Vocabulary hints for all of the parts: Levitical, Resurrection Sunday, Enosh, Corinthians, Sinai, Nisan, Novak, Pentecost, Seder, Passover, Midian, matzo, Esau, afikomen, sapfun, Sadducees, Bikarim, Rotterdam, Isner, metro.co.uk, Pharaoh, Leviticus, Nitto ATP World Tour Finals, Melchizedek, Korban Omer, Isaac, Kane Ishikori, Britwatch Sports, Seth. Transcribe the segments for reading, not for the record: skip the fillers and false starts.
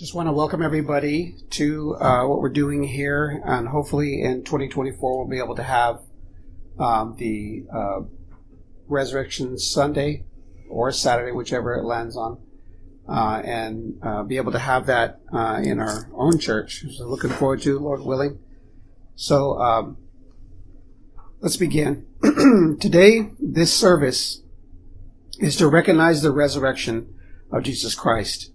Just want to welcome everybody to what we're doing here, and hopefully in 2024 we'll be able to have the Resurrection Sunday or Saturday, whichever it lands on, and be able to have that in our own church. So looking forward to it, Lord willing. So let's begin. Today, this service is to recognize the resurrection of Jesus Christ.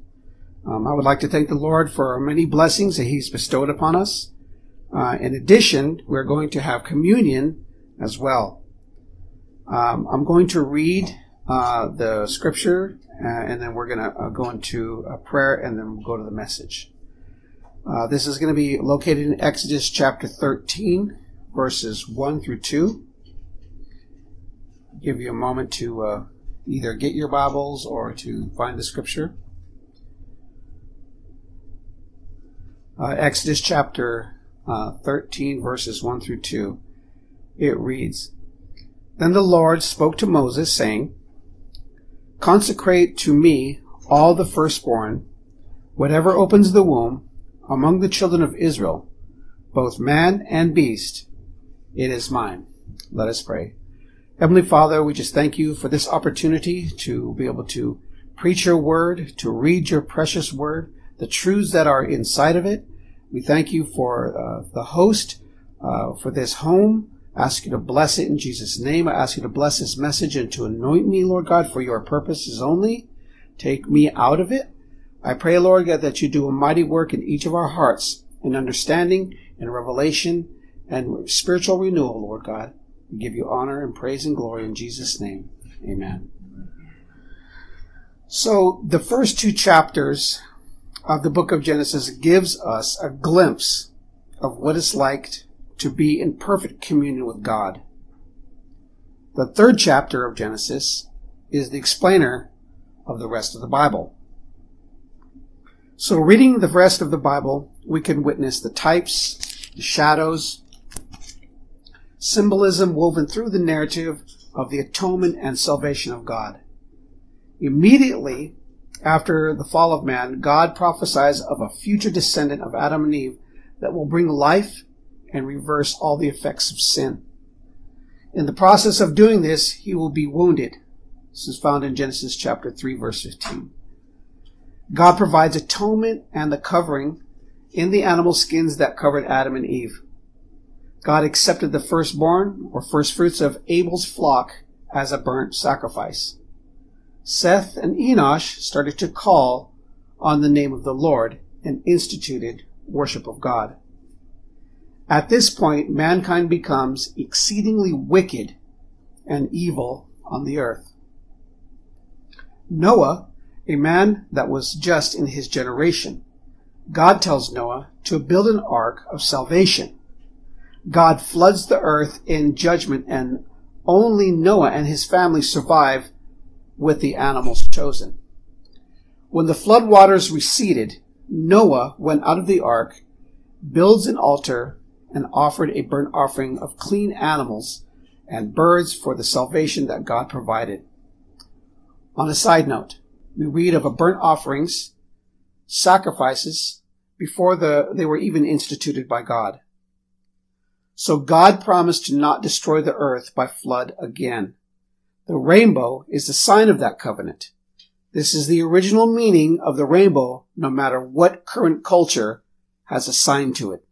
I would like to thank the Lord for many blessings that He's bestowed upon us. In addition, we're going to have communion as well. I'm going to read the scripture, and then we're going to go into a prayer, and then we'll go to the message. This is going to be located in Exodus chapter 13, verses 1 through 2. I'll give you a moment to either get your Bibles or to find the scripture. Exodus chapter 13, verses 1 through 2. It reads, "Then the Lord spoke to Moses, saying, 'Consecrate to me all the firstborn, whatever opens the womb, among the children of Israel, both man and beast. It is mine.'" Let us pray. Heavenly Father, we just thank you for this opportunity to be able to preach your word, to read your precious word, the truths that are inside of it. We thank you for the host, for this home. I ask you to bless it in Jesus' name. I ask you to bless this message and to anoint me, Lord God, for your purposes only. Take me out of it. I pray, Lord God, that you do a mighty work in each of our hearts, in understanding, in revelation, and spiritual renewal, Lord God. We give you honor and praise and glory in Jesus' name. Amen. So the first two chapters of the book of Genesis gives us a glimpse of what it's like to be in perfect communion with God. The third chapter of Genesis is the explainer of the rest of the Bible. So reading the rest of the Bible, we can witness the types, the shadows, symbolism woven through the narrative of the atonement and salvation of God. Immediately after the fall of man, God prophesies of a future descendant of Adam and Eve that will bring life and reverse all the effects of sin. In the process of doing this, he will be wounded. This is found in Genesis chapter 3, verse 15. God provides atonement and the covering in the animal skins that covered Adam and Eve. God accepted the firstborn or firstfruits of Abel's flock as a burnt sacrifice. Seth and Enosh started to call on the name of the Lord and instituted worship of God. At this point, mankind becomes exceedingly wicked and evil on the earth. Noah, a man that was just in his generation, God tells Noah to build an ark of salvation. God floods the earth in judgment, and only Noah and his family survive with the animals chosen. When the flood waters receded, Noah went out of the ark, builds an altar, and offered a burnt offering of clean animals and birds for the salvation that God provided. On a side note, we read of a burnt offerings, sacrifices, before they were even instituted by God. So God promised to not destroy the earth by flood again. The rainbow is the sign of that covenant. This is the original meaning of the rainbow, no matter what current culture has assigned to it.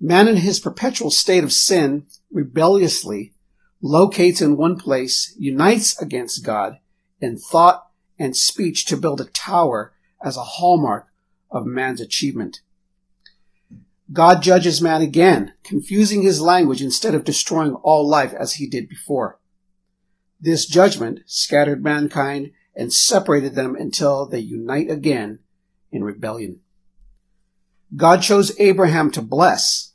Man in his perpetual state of sin, rebelliously, locates in one place, unites against God in thought and speech to build a tower as a hallmark of man's achievement. God judges man again, confusing his language instead of destroying all life as he did before. This judgment scattered mankind and separated them until they unite again in rebellion. God chose Abraham to bless.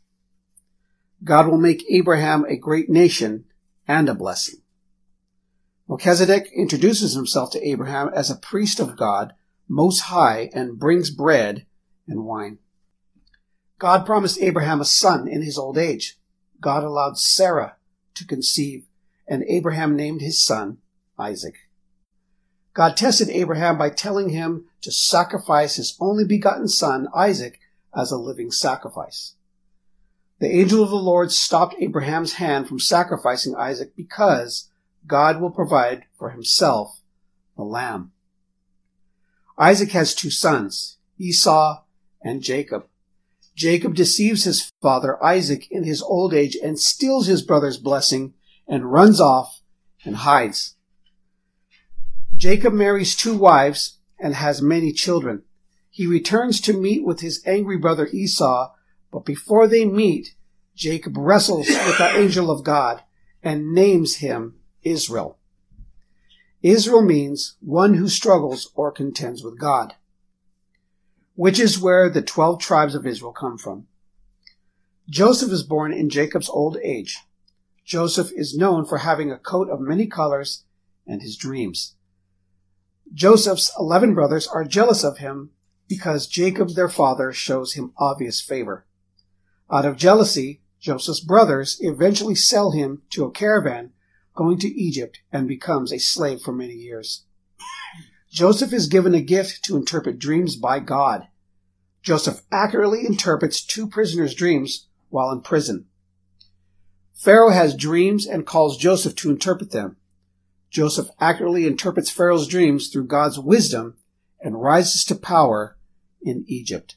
God will make Abraham a great nation and a blessing. Melchizedek introduces himself to Abraham as a priest of God, Most High, and brings bread and wine. God promised Abraham a son in his old age. God allowed Sarah to conceive, and Abraham named his son Isaac. God tested Abraham by telling him to sacrifice his only begotten son, Isaac, as a living sacrifice. The angel of the Lord stopped Abraham's hand from sacrificing Isaac because God will provide for himself the lamb. Isaac has two sons, Esau and Jacob. Jacob deceives his father Isaac in his old age and steals his brother's blessing and runs off and hides. Jacob marries two wives and has many children. He returns to meet with his angry brother Esau, but before they meet, Jacob wrestles with the angel of God and names him Israel. Israel means one who struggles or contends with God, which is where the 12 tribes of Israel come from. Joseph is born in Jacob's old age. Joseph is known for having a coat of many colors and his dreams. Joseph's 11 brothers are jealous of him because Jacob, their father, shows him obvious favor. Out of jealousy, Joseph's brothers eventually sell him to a caravan going to Egypt and becomes a slave for many years. Joseph is given a gift to interpret dreams by God. Joseph accurately interprets two prisoners' dreams while in prison. Pharaoh has dreams and calls Joseph to interpret them. Joseph accurately interprets Pharaoh's dreams through God's wisdom and rises to power in Egypt.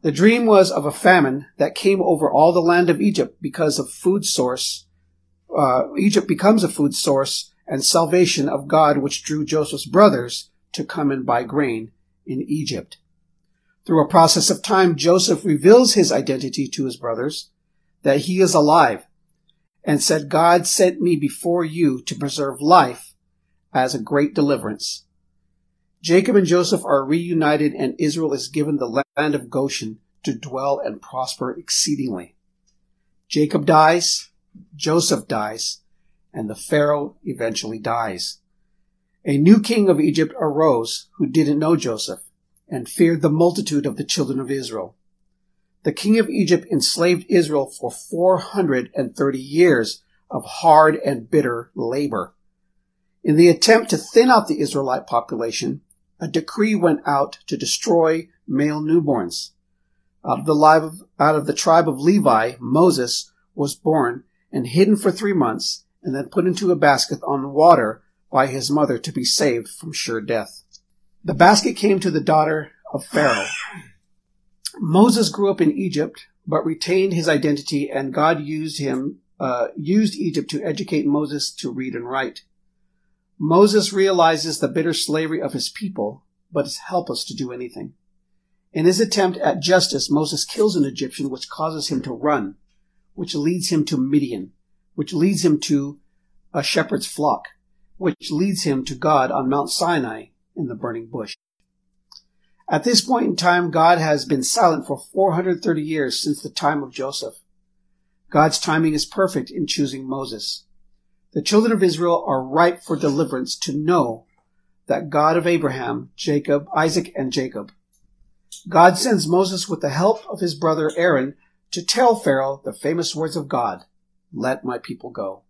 The dream was of a famine that came over all the land of Egypt because of food source. Egypt becomes a food source and salvation of God, which drew Joseph's brothers to come and buy grain in Egypt. Through a process of time, Joseph reveals his identity to his brothers, that he is alive, and said, "God sent me before you to preserve life as a great deliverance." Jacob and Joseph are reunited, and Israel is given the land of Goshen to dwell and prosper exceedingly. Jacob dies, Joseph dies, and the Pharaoh eventually dies. A new king of Egypt arose who didn't know Joseph and feared the multitude of the children of Israel. The king of Egypt enslaved Israel for 430 years of hard and bitter labor. In the attempt to thin out the Israelite population, a decree went out to destroy male newborns. Out of the tribe of Levi, Moses was born and hidden for 3 months and then put into a basket on water by his mother to be saved from sure death. The basket came to the daughter of Pharaoh. Moses grew up in Egypt, but retained his identity, and God used Egypt to educate Moses to read and write. Moses realizes the bitter slavery of his people, but is helpless to do anything. In his attempt at justice, Moses kills an Egyptian, which causes him to run, which leads him to Midian, which leads him to a shepherd's flock, which leads him to God on Mount Sinai in the burning bush. At this point in time, God has been silent for 430 years since the time of Joseph. God's timing is perfect in choosing Moses. The children of Israel are ripe for deliverance to know that God of Abraham, Jacob, Isaac, and Jacob. God sends Moses with the help of his brother Aaron to tell Pharaoh the famous words of God, "Let my people go."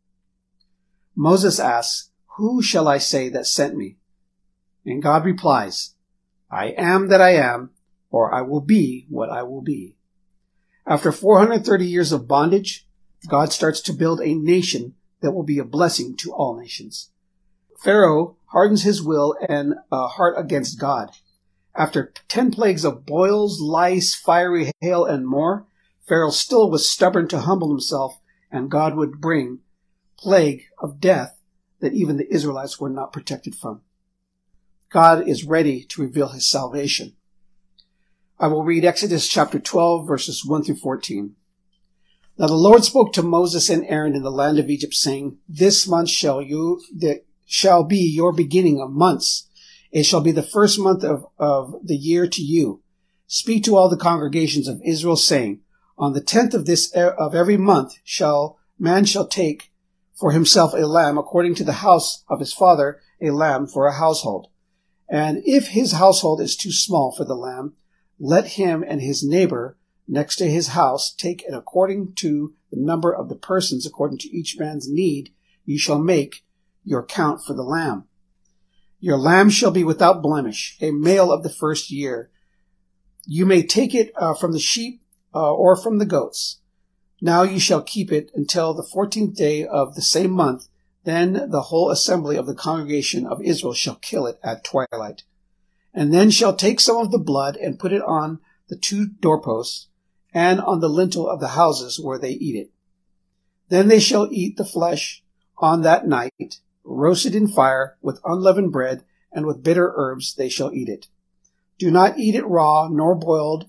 Moses asks, "Who shall I say that sent me?" And God replies, "I am that I am, or I will be what I will be." After 430 years of bondage, God starts to build a nation that will be a blessing to all nations. Pharaoh hardens his will and heart against God. After 10 plagues of boils, lice, fiery hail, and more, Pharaoh still was stubborn to humble himself, and God would bring plague of death that even the Israelites were not protected from. God is ready to reveal his salvation. I will read Exodus chapter 12, verses 1 through 14. Now the Lord spoke to Moses and Aaron in the land of Egypt, saying, "This month shall be your beginning of months. It shall be the first month of the year to you. Speak to all the congregations of Israel, saying, on the 10th of every month man shall take for himself a lamb according to the house of his father, a lamb for a household. And if his household is too small for the lamb, let him and his neighbor next to his house take it according to the number of the persons, according to each man's need. You shall make your count for the lamb. Your lamb shall be without blemish, a male of the first year. You may take it from the sheep or from the goats. Now you shall keep it until the 14th day of the same month. Then the whole assembly of the congregation of Israel shall kill it at twilight. And then shall take some of the blood and put it on the two doorposts and on the lintel of the houses where they eat it. Then they shall eat the flesh on that night, roasted in fire with unleavened bread and with bitter herbs they shall eat it. Do not eat it raw nor boiled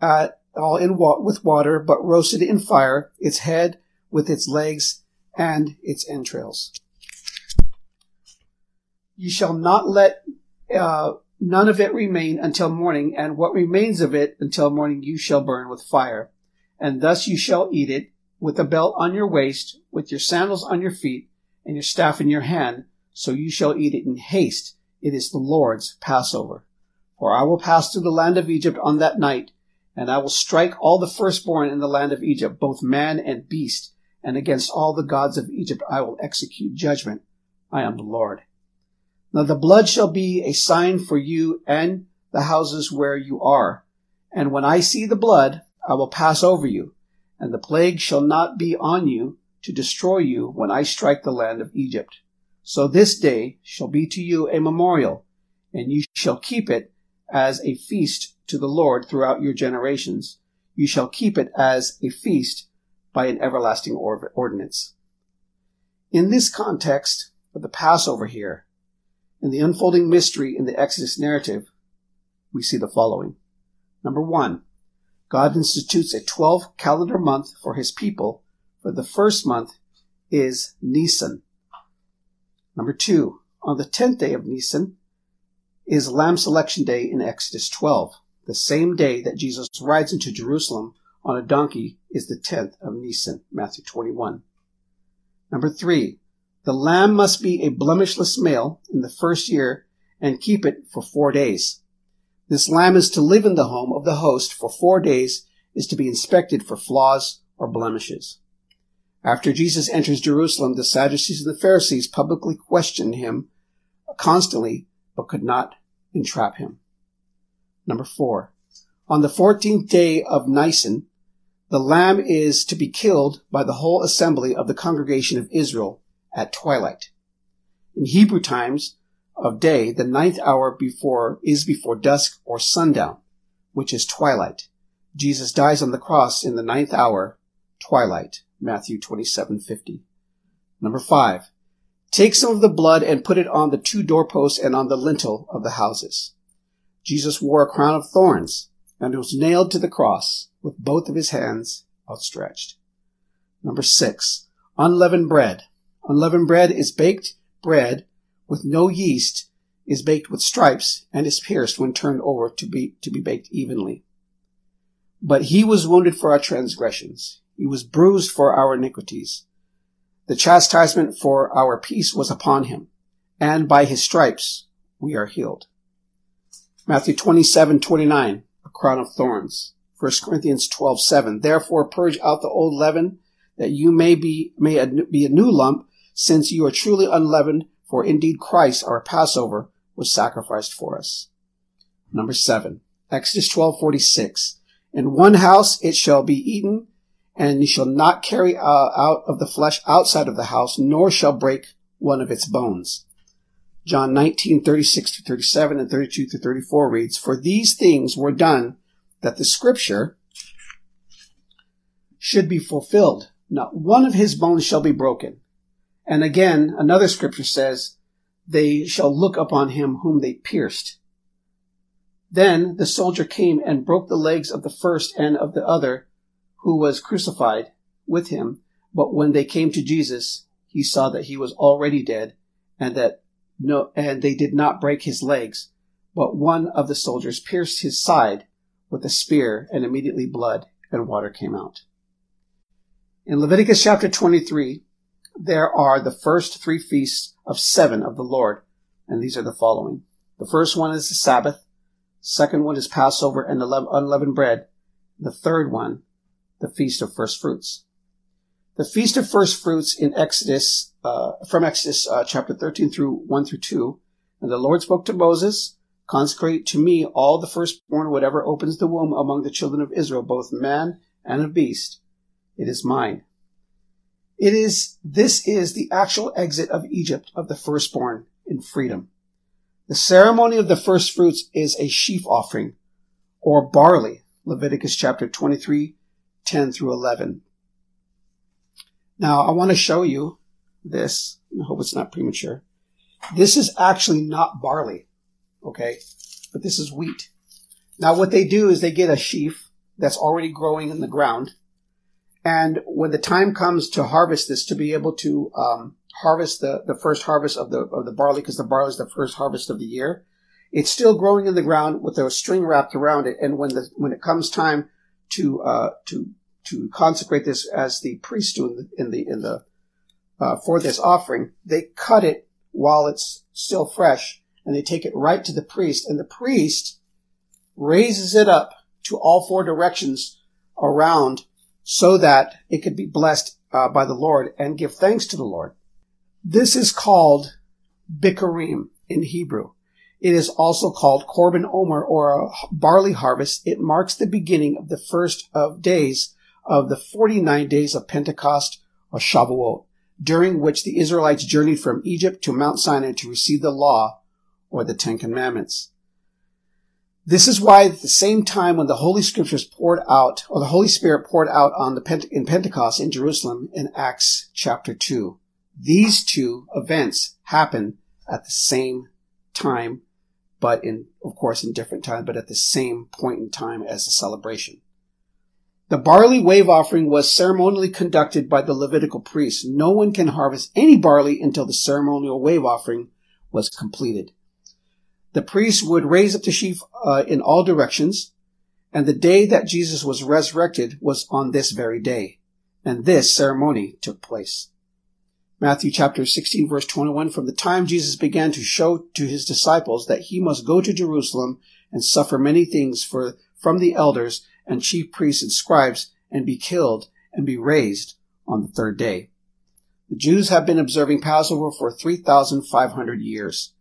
at all with water, but roasted in fire, its head with its legs and its entrails. You shall not let none of it remain until morning, and what remains of it until morning you shall burn with fire. And thus you shall eat it, with a belt on your waist, with your sandals on your feet, and your staff in your hand, so you shall eat it in haste. It is the Lord's Passover. For I will pass through the land of Egypt on that night, and I will strike all the firstborn in the land of Egypt, both man and beast, and against all the gods of Egypt I will execute judgment. I am the Lord. Now the blood shall be a sign for you and the houses where you are. And when I see the blood, I will pass over you, and the plague shall not be on you to destroy you when I strike the land of Egypt. So this day shall be to you a memorial, and you shall keep it as a feast to the Lord throughout your generations. You shall keep it as a feast by an everlasting ordinance. In this context of the Passover here, in the unfolding mystery in the Exodus narrative, we see the following. Number 1, God institutes a 12 calendar month for his people, for the first month is Nisan. Number 2, on the 10th day of Nisan is Lamb Selection Day in Exodus 12. The same day that Jesus rides into Jerusalem on a donkey is the 10th of Nisan, Matthew 21. Number 3, the lamb must be a blemishless male in the first year and keep it for 4 days. This lamb is to live in the home of the host for 4 days, is to be inspected for flaws or blemishes. After Jesus enters Jerusalem, the Sadducees and the Pharisees publicly questioned him constantly, but could not entrap him. Number 4, on the 14th day of Nisan, the lamb is to be killed by the whole assembly of the congregation of Israel at twilight. In Hebrew times of day, the 9th hour before dusk or sundown, which is twilight. Jesus dies on the cross in the 9th hour, twilight, Matthew 27:50. Number 5, take some of the blood and put it on the two doorposts and on the lintel of the houses. Jesus wore a crown of thorns and was nailed to the cross with both of his hands outstretched. Number 6, unleavened bread. Unleavened bread is baked bread with no yeast, is baked with stripes, and is pierced when turned over to be baked evenly. But he was wounded for our transgressions. He was bruised for our iniquities. The chastisement for our peace was upon him, and by his stripes we are healed. Matthew 27:29, a crown of thorns. 1 Corinthians 12:7, therefore purge out the old leaven, that you may be a new lump, since you are truly unleavened, for indeed Christ, our Passover, was sacrificed for us. Number 7, Exodus 12:46, in one house it shall be eaten, and you shall not carry out of the flesh outside of the house, nor shall break one of its bones. John 19:36-37 and 32-34 reads, for these things were done that the scripture should be fulfilled. Not one of his bones shall be broken. And again, another scripture says, they shall look upon him whom they pierced. Then the soldier came and broke the legs of the first and of the other, who was crucified with him. But when they came to Jesus, he saw that he was already dead, and they did not break his legs. But one of the soldiers pierced his side with a spear, and immediately blood and water came out. In Leviticus chapter 23, there are the first 3 feasts of 7 of the Lord, and these are the following. The first one is the Sabbath, second one is Passover and unleavened bread, the third one, the Feast of First Fruits. The Feast of First Fruits in Exodus, from Exodus chapter 13 through 1 through 2, And the Lord spoke to Moses, Consecrate to me all the firstborn, whatever opens the womb among the children of Israel, both man and of beast. It is mine. This is the actual exit of Egypt of the firstborn in freedom. The ceremony of the first fruits is a sheaf offering, or barley, Leviticus chapter 23, 10 through 11. Now, I want to show you this. I hope it's not premature. This is actually not barley, okay? But this is wheat. Now, what they do is they get a sheaf that's already growing in the ground. And when the time comes to harvest this, to be able to harvest the first harvest of the barley, because the barley is the first harvest of the year, it's still growing in the ground with a string wrapped around it. And when it comes time to consecrate this, as the priests do in the for this offering, they cut it while it's still fresh, and they take it right to the priest, and the priest raises it up to all four directions around, so that it could be blessed by the Lord and give thanks to the Lord. This is called Bikarim in Hebrew. It is also called Korban Omer, or a barley harvest. It marks the beginning of the first of days of the 49 days of Pentecost, or Shavuot, during which the Israelites journeyed from Egypt to Mount Sinai to receive the law, or the Ten Commandments. This is why at the same time when the Holy Scriptures poured out, or the Holy Spirit poured out on in Pentecost in Jerusalem in Acts chapter 2, these two events happen at the same time, but of course in different times, but at the same point in time as the celebration. The barley wave offering was ceremonially conducted by the Levitical priests. No one can harvest any barley until the ceremonial wave offering was completed. The priests would raise up the sheaf in all directions, and the day that Jesus was resurrected was on this very day, and this ceremony took place. Matthew chapter 16, verse 21, From the time Jesus began to show to his disciples that he must go to Jerusalem and suffer many things from the elders and chief priests and scribes, and be killed and be raised on the third day. The Jews have been observing Passover for 3,500 years.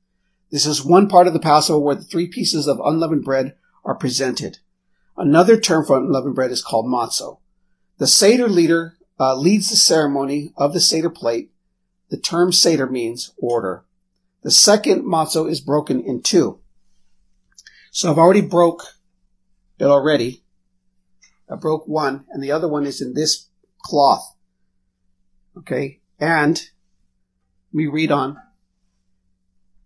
This is one part of the Passover where the three pieces of unleavened bread are presented. Another term for unleavened bread is called matzo. The Seder leader leads the ceremony of the Seder plate. The term Seder means order. The second matzo is broken in two. So I've already broke it already. I broke one, and the other one is in this cloth. Okay, and let me read on.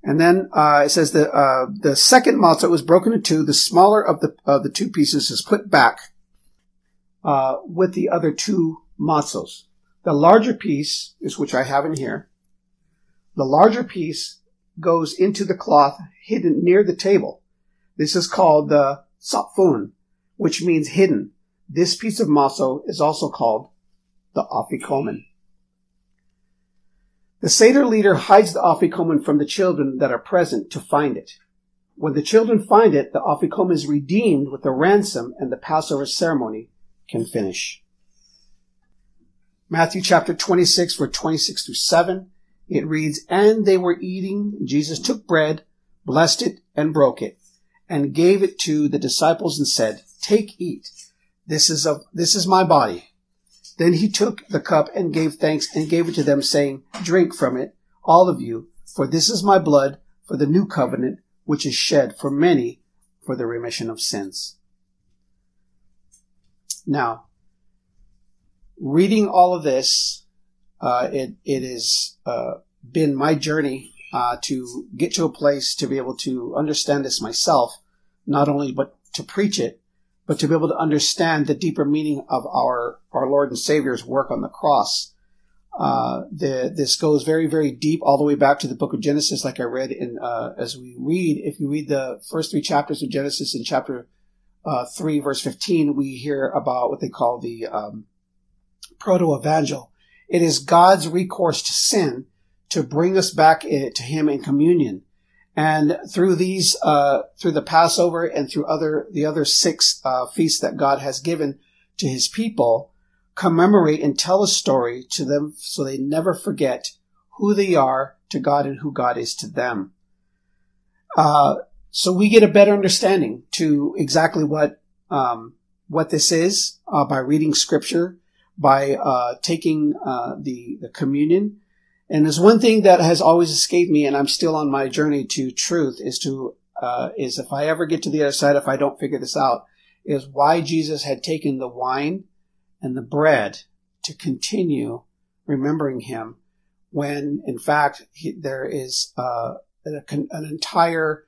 And then it says that the second matzo was broken in two. The smaller of the two pieces is put back with the other two matzos. The larger piece is which I have in here. The larger piece goes into the cloth hidden near the table. This is called the sapfun, which means hidden. This piece of matzo is also called the afikomen. The Seder leader hides the afikomen from the children that are present to find it. When the children find it, the afikomen is redeemed with a ransom, and the Passover ceremony can finish. Matthew chapter 26, verse 26 through 7, it reads, And they were eating. Jesus took bread, blessed it, and broke it, and gave it to the disciples and said, Take, eat. This is my body. Then he took the cup and gave thanks and gave it to them, saying, Drink from it, all of you, for this is my blood for the new covenant, which is shed for many for the remission of sins. Now, reading all of this, it has been my journey to get to a place to be able to understand this myself, not only but to preach it, but to be able to understand the deeper meaning of our Lord and Savior's work on the cross. This goes very, very deep, all the way back to the book of Genesis, like I read if you read the first three chapters of Genesis in chapter 3, verse 15, we hear about what they call the proto-evangel. It is God's recourse to sin to bring us back to him in communion. And through through the Passover and through the other six feasts that God has given to his people, commemorate and tell a story to them so they never forget who they are to God and who God is to them. So we get a better understanding to exactly what this is by reading scripture, by taking the communion. And there's one thing that has always escaped me, and I'm still on my journey to truth, is if I ever get to the other side, if I don't figure this out, is why Jesus had taken the wine and the bread to continue remembering him, when in fact there is an entire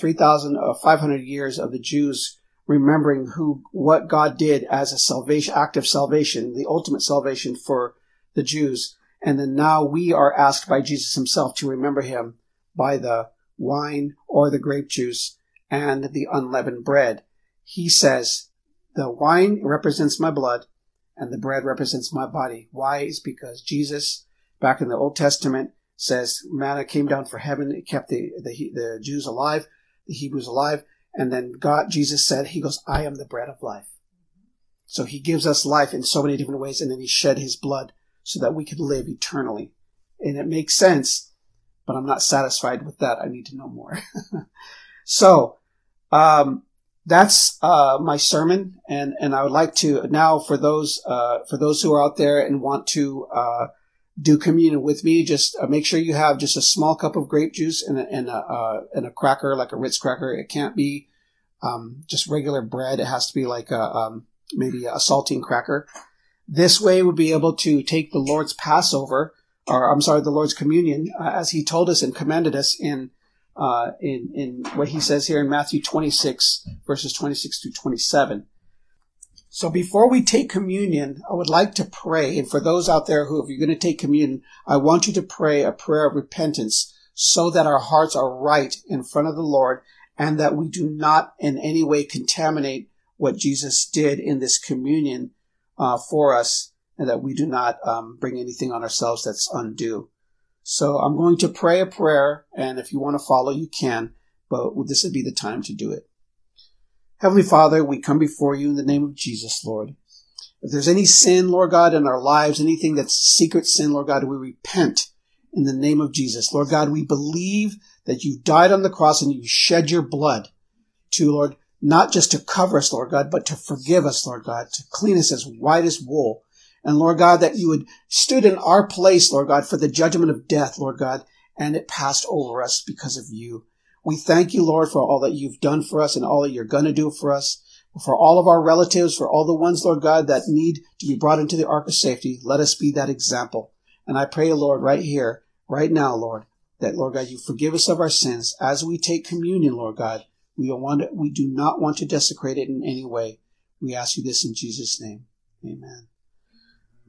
3,500 years of the Jews remembering what God did as a salvation, act of salvation, the ultimate salvation for the Jews. And then now we are asked by Jesus himself to remember him by the wine or the grape juice and the unleavened bread. He says, the wine represents my blood and the bread represents my body. Why? Is because Jesus, back in the Old Testament, says manna came down from heaven. It kept the Jews alive, the Hebrews alive. And then Jesus said, he goes, I am the bread of life. So he gives us life in so many different ways. And then he shed his blood so that we could live eternally. And it makes sense, but I'm not satisfied with that. I need to know more. So that's my sermon, and I would like to now, for those who are out there and want to do communion with me, just make sure you have just a small cup of grape juice and a cracker, like a Ritz cracker. It can't be just regular bread. It has to be like maybe a saltine cracker. This way we'll be able to take the Lord's Passover, the Lord's communion, as he told us and commanded us in what he says here in Matthew 26, verses 26 through 27. So before we take communion, I would like to pray. And for those out there who, if you're going to take communion, I want you to pray a prayer of repentance so that our hearts are right in front of the Lord and that we do not in any way contaminate what Jesus did in this communion for us, and that we do not bring anything on ourselves that's undue. So I'm going to pray a prayer, and if you want to follow, you can, but this would be the time to do it. Heavenly Father, we come before you in the name of Jesus, Lord. If there's any sin, Lord God, in our lives, anything that's secret sin, Lord God, we repent in the name of Jesus. Lord God, we believe that you died on the cross and you shed your blood to, Lord, not just to cover us, Lord God, but to forgive us, Lord God, to clean us as white as wool. And Lord God, that you had stood in our place, Lord God, for the judgment of death, Lord God, and it passed over us because of you. We thank you, Lord, for all that you've done for us and all that you're going to do for us, for all of our relatives, for all the ones, Lord God, that need to be brought into the ark of safety. Let us be that example. And I pray, Lord, right here, right now, Lord, that, Lord God, you forgive us of our sins as we take communion, Lord God. We do not want to desecrate it in any way. We ask you this in Jesus' name. Amen.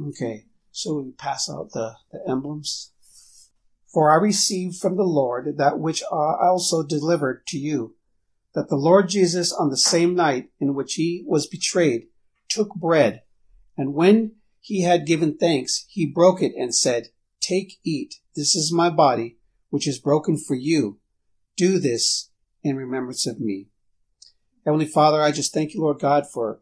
Okay, so we pass out the emblems. For I received from the Lord that which I also delivered to you, that the Lord Jesus on the same night in which he was betrayed took bread, and when he had given thanks, he broke it and said, Take, eat, this is my body, which is broken for you. Do this in remembrance of me. Heavenly Father, I just thank you, Lord God, for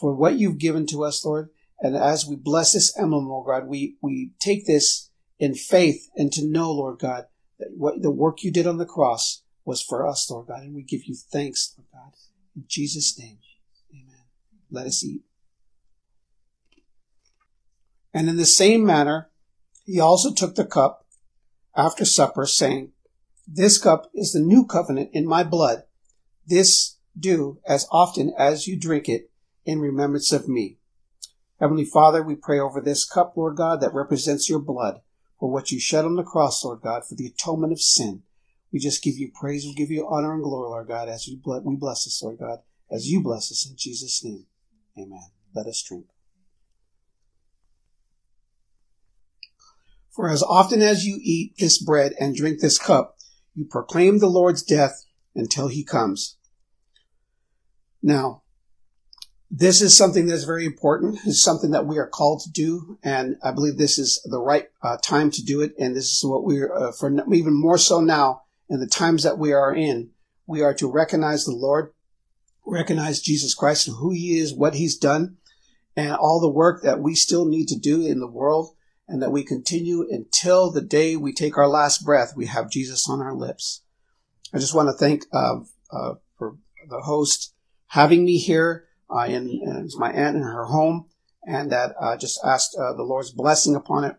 what you've given to us, Lord. And as we bless this emblem, Lord God, we take this in faith and to know, Lord God, that what the work you did on the cross was for us, Lord God. And we give you thanks, Lord God. In Jesus' name, amen. Let us eat. And in the same manner, he also took the cup after supper, saying, This cup is the new covenant in my blood. This do as often as you drink it in remembrance of me. Heavenly Father, we pray over this cup, Lord God, that represents your blood for what you shed on the cross, Lord God, for the atonement of sin. We just give you praise. We give you honor and glory, Lord God, as we bless us, Lord God, as you bless us in Jesus' name. Amen. Let us drink. For as often as you eat this bread and drink this cup, you proclaim the Lord's death until he comes. Now, this is something that's very important. It's something that we are called to do, and I believe this is the right time to do it, and this is what we're, for even more so now, in the times that we are in, we are to recognize the Lord, recognize Jesus Christ and who he is, what he's done, and all the work that we still need to do in the world, and that we continue until the day we take our last breath, we have Jesus on our lips. I just want to thank for the host having me here in my aunt in her home, and that just asked the Lord's blessing upon it.